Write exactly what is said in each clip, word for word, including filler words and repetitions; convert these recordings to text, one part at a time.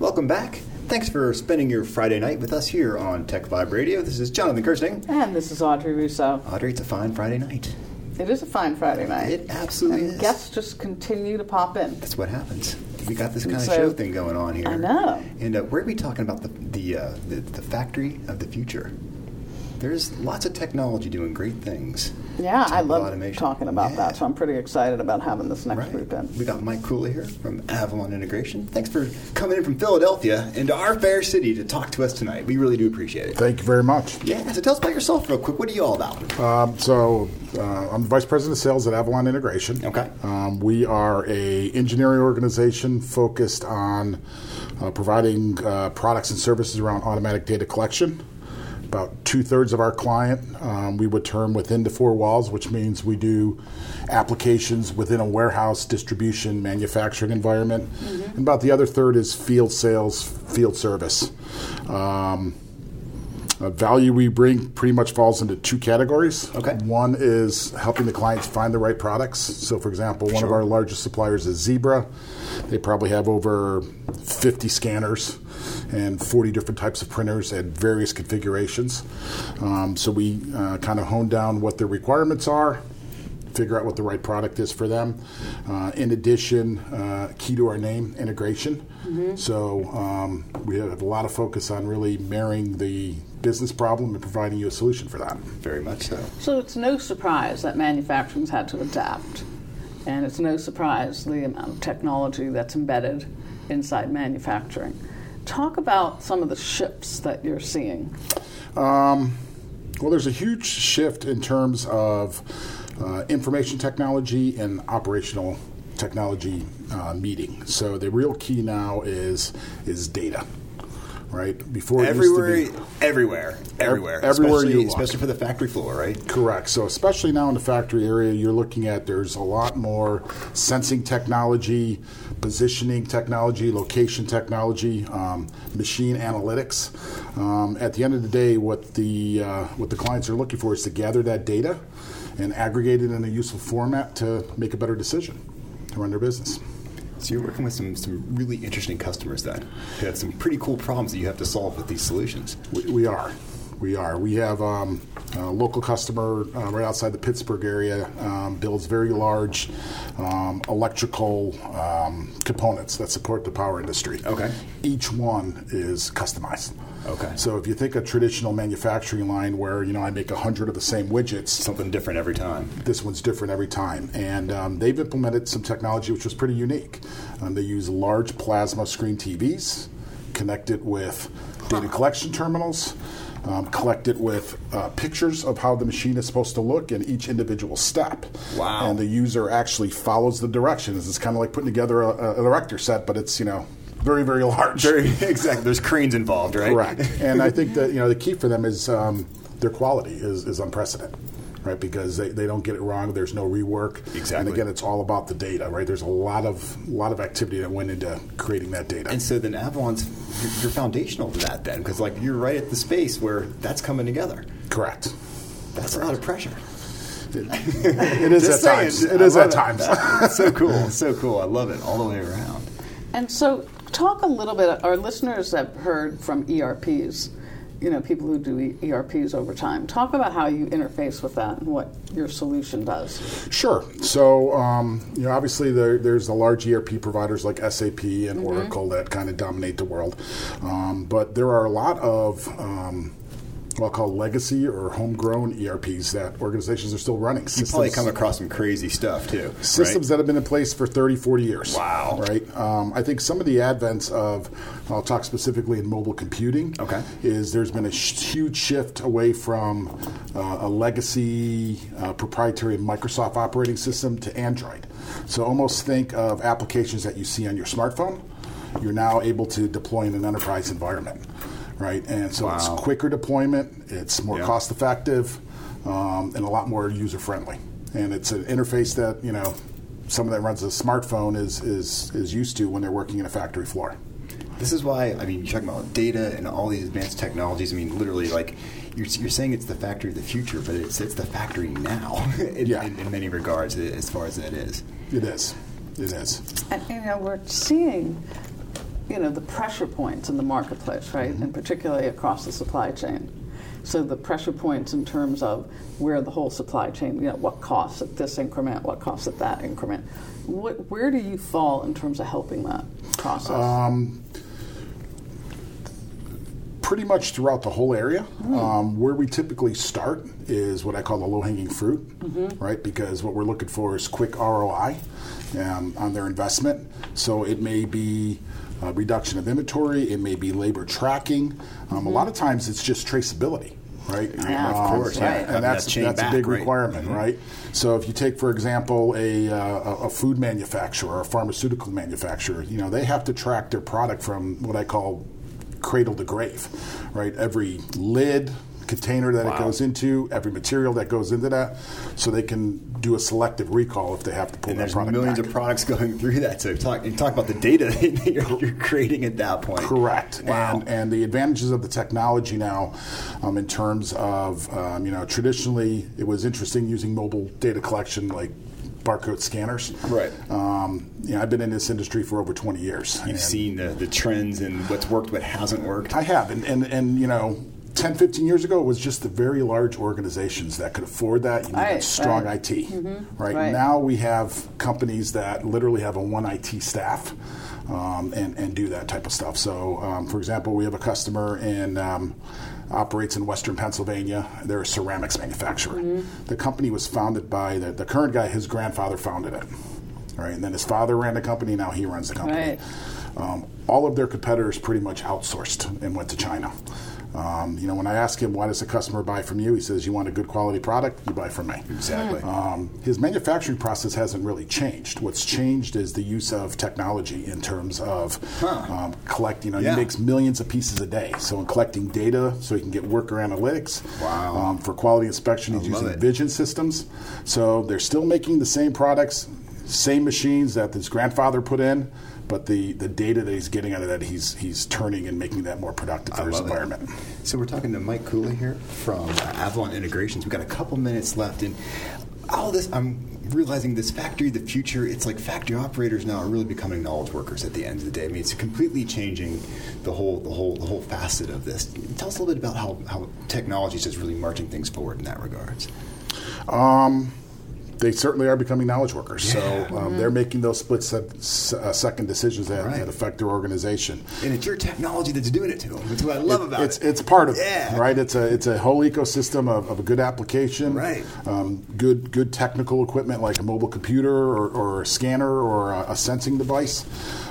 Welcome back. Thanks for spending your Friday night with us here on Tech Vibe Radio. This is Jonathan Kirsting. And this is Audrey Russo. Audrey, it's a fine Friday night. It is a fine Friday night. It absolutely and is. And guests just continue to pop in. That's what happens. We got this kind so, of show thing going on here. I know. And uh, we're going to be talking about the the, uh, the the factory of the future. There's lots of technology doing great things. Yeah, I love automation. talking about yeah. that, so I'm pretty excited about having this next right. group in. We got Mike Cooley here from Avalon Integration. Thanks for coming in from Philadelphia into our fair city to talk to us tonight. We really do appreciate it. Thank you very much. Yeah, so tell us about yourself real quick. What are you all about? Um, so uh, I'm the Vice President of Sales at Avalon Integration. Okay. Um, we are a engineering organization focused on uh, providing uh, products and services around automatic data collection. About two-thirds of our client um, we would term within the four walls, which means we do applications within a warehouse, distribution, manufacturing environment. Mm-hmm. And about the other third is field sales, field service. Um, the value we bring pretty much falls into two categories. Okay. One is helping the clients find the right products. So, for example, one sure. of our largest suppliers is Zebra. They probably have over fifty scanners and forty different types of printers at various configurations. Um, so we uh, kind of hone down what their requirements are, figure out what the right product is for them. Uh, in addition, uh, key to our name, integration. Mm-hmm. So um, we have a lot of focus on really marrying the business problem and providing you a solution for that. Very much so. So it's no surprise that manufacturing's had to adapt. And it's no surprise the amount of technology that's embedded inside manufacturing. Talk about some of the shifts that you're seeing. Um, well, there's a huge shift in terms of uh, information technology and operational technology uh, meeting. So the real key now is is data, right? Before everywhere, it used to be, everywhere, everywhere, ev- everywhere especially, you look. Especially for the factory floor, right? Correct. So especially now in the factory area, you're looking at there's a lot more sensing technology, positioning technology, location technology, um, machine analytics. Um, at the end of the day, what the uh, what the clients are looking for is to gather that data and aggregate it in a useful format to make a better decision to run their business. So you're working with some, some really interesting customers that have some pretty cool problems that you have to solve with these solutions. We, we are. We are. We have um, a local customer uh, right outside the Pittsburgh area um, builds very large um, electrical um, components that support the power industry. Okay. Each one is customized. Okay. So if you think a traditional manufacturing line where, you know, I make a hundred of the same widgets. Something different every time. This one's different every time. And um, they've implemented some technology which was pretty unique. Um, they use large plasma screen T Vs, connect it with data collection terminals, Um, collect it with uh, pictures of how the machine is supposed to look in each individual step. Wow. And the user actually follows the directions. It's kind of like putting together a, a, an erector set, but it's, you know, very, very large. Very exactly. There's cranes involved, right? Correct. And I think that, you know, the key for them is um, their quality is, is unprecedented. Right, because they, they don't get it wrong. There's no rework. Exactly. And again, it's all about the data, right? There's a lot of lot of activity that went into creating that data. And so then Avalon's, you're foundational to that then, because like you're right at the space where that's coming together. Correct. That's Correct. A lot of pressure. It, it is at saying, times. It I is at it. times. It's so cool. It's so cool. I love it all the way around. And so talk a little bit. Our listeners have heard from E R Ps. You know, people who do E R Ps over time. Talk about how you interface with that and what your solution does. Sure. So, um, you know, obviously there, there's the large E R P providers like S A P and mm-hmm. Oracle that kind of dominate the world. Um, but there are a lot of um, what I'll call legacy or homegrown E R Ps that organizations are still running. Systems, you probably come across some crazy stuff, too. Systems right? that have been in place for thirty, forty years. Wow. Right? Um, I think some of the advents of, I'll talk specifically in mobile computing, okay. is there's been a sh- huge shift away from uh, a legacy uh, proprietary Microsoft operating system to Android. So almost think of applications that you see on your smartphone, you're now able to deploy in an enterprise environment. Right, and so wow. it's quicker deployment, it's more yeah. cost effective, um, and a lot more user friendly. And it's an interface that, you know, someone that runs a smartphone is is is used to when they're working in a factory floor. This is why, I mean, you're talking about data and all these advanced technologies. I mean, literally, like, you're, you're saying it's the factory of the future, but it's it's the factory now in, yeah. in, in many regards, as far as that is. It is. It is. And, you know, we're seeing... you know, the pressure points in the marketplace, right, mm-hmm. and particularly across the supply chain. So the pressure points in terms of where the whole supply chain, you know, what costs at this increment, what costs at that increment. What, where do you fall in terms of helping that process? Um, pretty much throughout the whole area. Mm-hmm. Um, where we typically start is what I call the low-hanging fruit, mm-hmm. right, because what we're looking for is quick R O I um, on their investment. So it may be Uh, reduction of inventory, it may be labor tracking. Um, mm-hmm. A lot of times it's just traceability, right? Yeah, um, of course. Right. And, and that's that that's back, a big right? requirement, mm-hmm. right? So if you take, for example, a, uh, a food manufacturer or a pharmaceutical manufacturer, you know, they have to track their product from what I call cradle to grave, right? Every lid, container that wow. it goes into, every material that goes into that, so they can do a selective recall if they have to pull and that product back. There's millions of products going through that, so talk, you talk about the data that you're, you're creating at that point. Correct. Wow. And, and the advantages of the technology now um, in terms of, um, you know, traditionally it was interesting using mobile data collection like barcode scanners. Right. Um, you know, I've been in this industry for over twenty years. You've seen the, the trends and what's worked, what hasn't worked. I have, and, and, and you know, ten, fifteen years ago, it was just the very large organizations that could afford that. You needed right, strong right. I T. Mm-hmm. Right? right now, we have companies that literally have a one I T staff um, and and do that type of stuff. So, um, for example, we have a customer in um, operates in Western Pennsylvania. They're a ceramics manufacturer. Mm-hmm. The company was founded by the, the current guy. His grandfather founded it. Right, and then his father ran the company. Now he runs the company. Right. Um, all of their competitors pretty much outsourced and went to China. Um, you know, when I ask him, why does a customer buy from you? He says, you want a good quality product, you buy from me. Exactly. Um, his manufacturing process hasn't really changed. What's changed is the use of technology in terms of huh. um, collecting. You know, yeah. He makes millions of pieces a day. So in collecting data, so he can get worker analytics. Wow. Um, for quality inspection, he's using it. vision systems. So they're still making the same products, same machines that his grandfather put in. But the, the data that he's getting out of that, he's he's turning and making that more productive for his environment. It. So we're talking to Mike Cooley here from Avalon Integrations. We've got a couple minutes left. And all this, I'm realizing this factory, the future, it's like factory operators now are really becoming knowledge workers at the end of the day. I mean, it's completely changing the whole the whole, the whole facet of this. Tell us a little bit about how, how technology is just really marching things forward in that regards. Um... They certainly are becoming knowledge workers, yeah. so um, mm-hmm. they're making those split-second uh, decisions that, right. that affect their organization. And it's your technology that's doing it to them. That's what I love it, about it's, it. It's part of yeah. it, right? It's a it's a whole ecosystem of, of a good application, right? Um, good good technical equipment like a mobile computer or, or a scanner or a, a sensing device.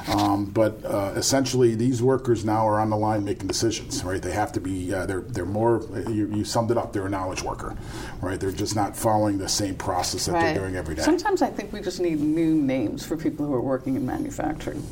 Um, but uh, essentially, these workers now are on the line making decisions, right? They have to be. Uh, they're they're more. You, you summed it up. They're a knowledge worker, right? They're just not following the same process that right. they're doing every day. Sometimes I think we just need new names for people who are working in manufacturing.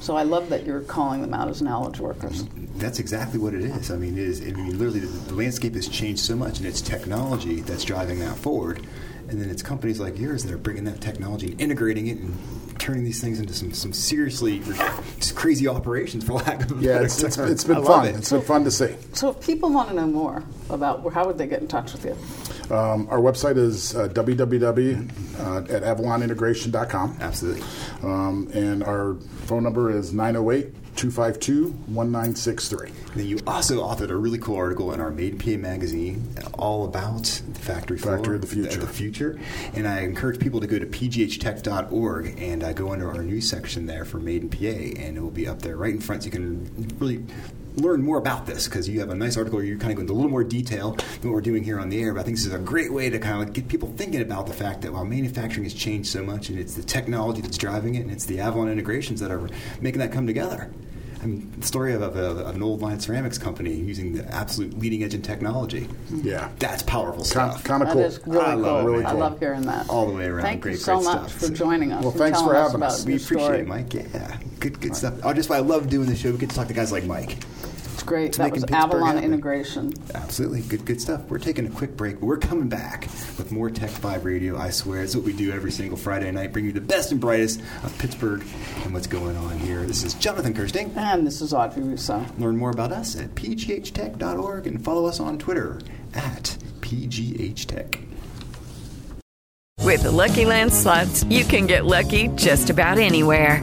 So I love that you're calling them out as knowledge workers. That's exactly what it is. I mean, it is. I mean, literally, the, the landscape has changed so much, and it's technology that's driving that forward. And then it's companies like yours that are bringing that technology and integrating it and turning these things into some, some seriously just crazy operations, for lack of a yeah, better it's, term. Yeah, it's, it's been I fun. It. It's been fun to see. So if people want to know more about, how would they get in touch with you? Um, our website is uh, w w w dot avalon integration dot com. Absolutely. Um, and our phone number is nine oh eight, two five two, one nine six three. And then you also authored a really cool article in our Made P A magazine all about the factory floor, factory of the future. The, the future. And I encourage people to go to p g h tech dot org and uh, go under our news section there for Made in P A, and it will be up there right in front. So you can really learn more about this, because you have a nice article where you kind of go into a little more detail than what we're doing here on the air. But I think this is a great way to kind of get people thinking about the fact that while manufacturing has changed so much, and it's the technology that's driving it, and it's the Avalon integrations that are making that come together. I mean, the story of, a, of an old line ceramics company using the absolute leading edge in technology. Yeah. That's powerful stuff. Kind of cool. That is really I cool. Love it, really I cool. love hearing that. All the way around. Thank great, you so great much stuff. for joining us. Well, thanks for having us. us. We appreciate story. it, Mike. Yeah. Good, good right. stuff. Oh, just why I love doing this show. We get to talk to guys like Mike. It's great. It's that was Pittsburgh Avalon happen. Integration. Absolutely. Good, good stuff. We're taking a quick break, but we're coming back with more Tech five Radio. I swear, it's what we do every single Friday night, bring you the best and brightest of Pittsburgh and what's going on here. This is Jonathan Kirsting. And this is Audrey Russo. Learn more about us at p g h tech dot org and follow us on Twitter at p g h tech. With the Lucky Land Slots, you can get lucky just about anywhere.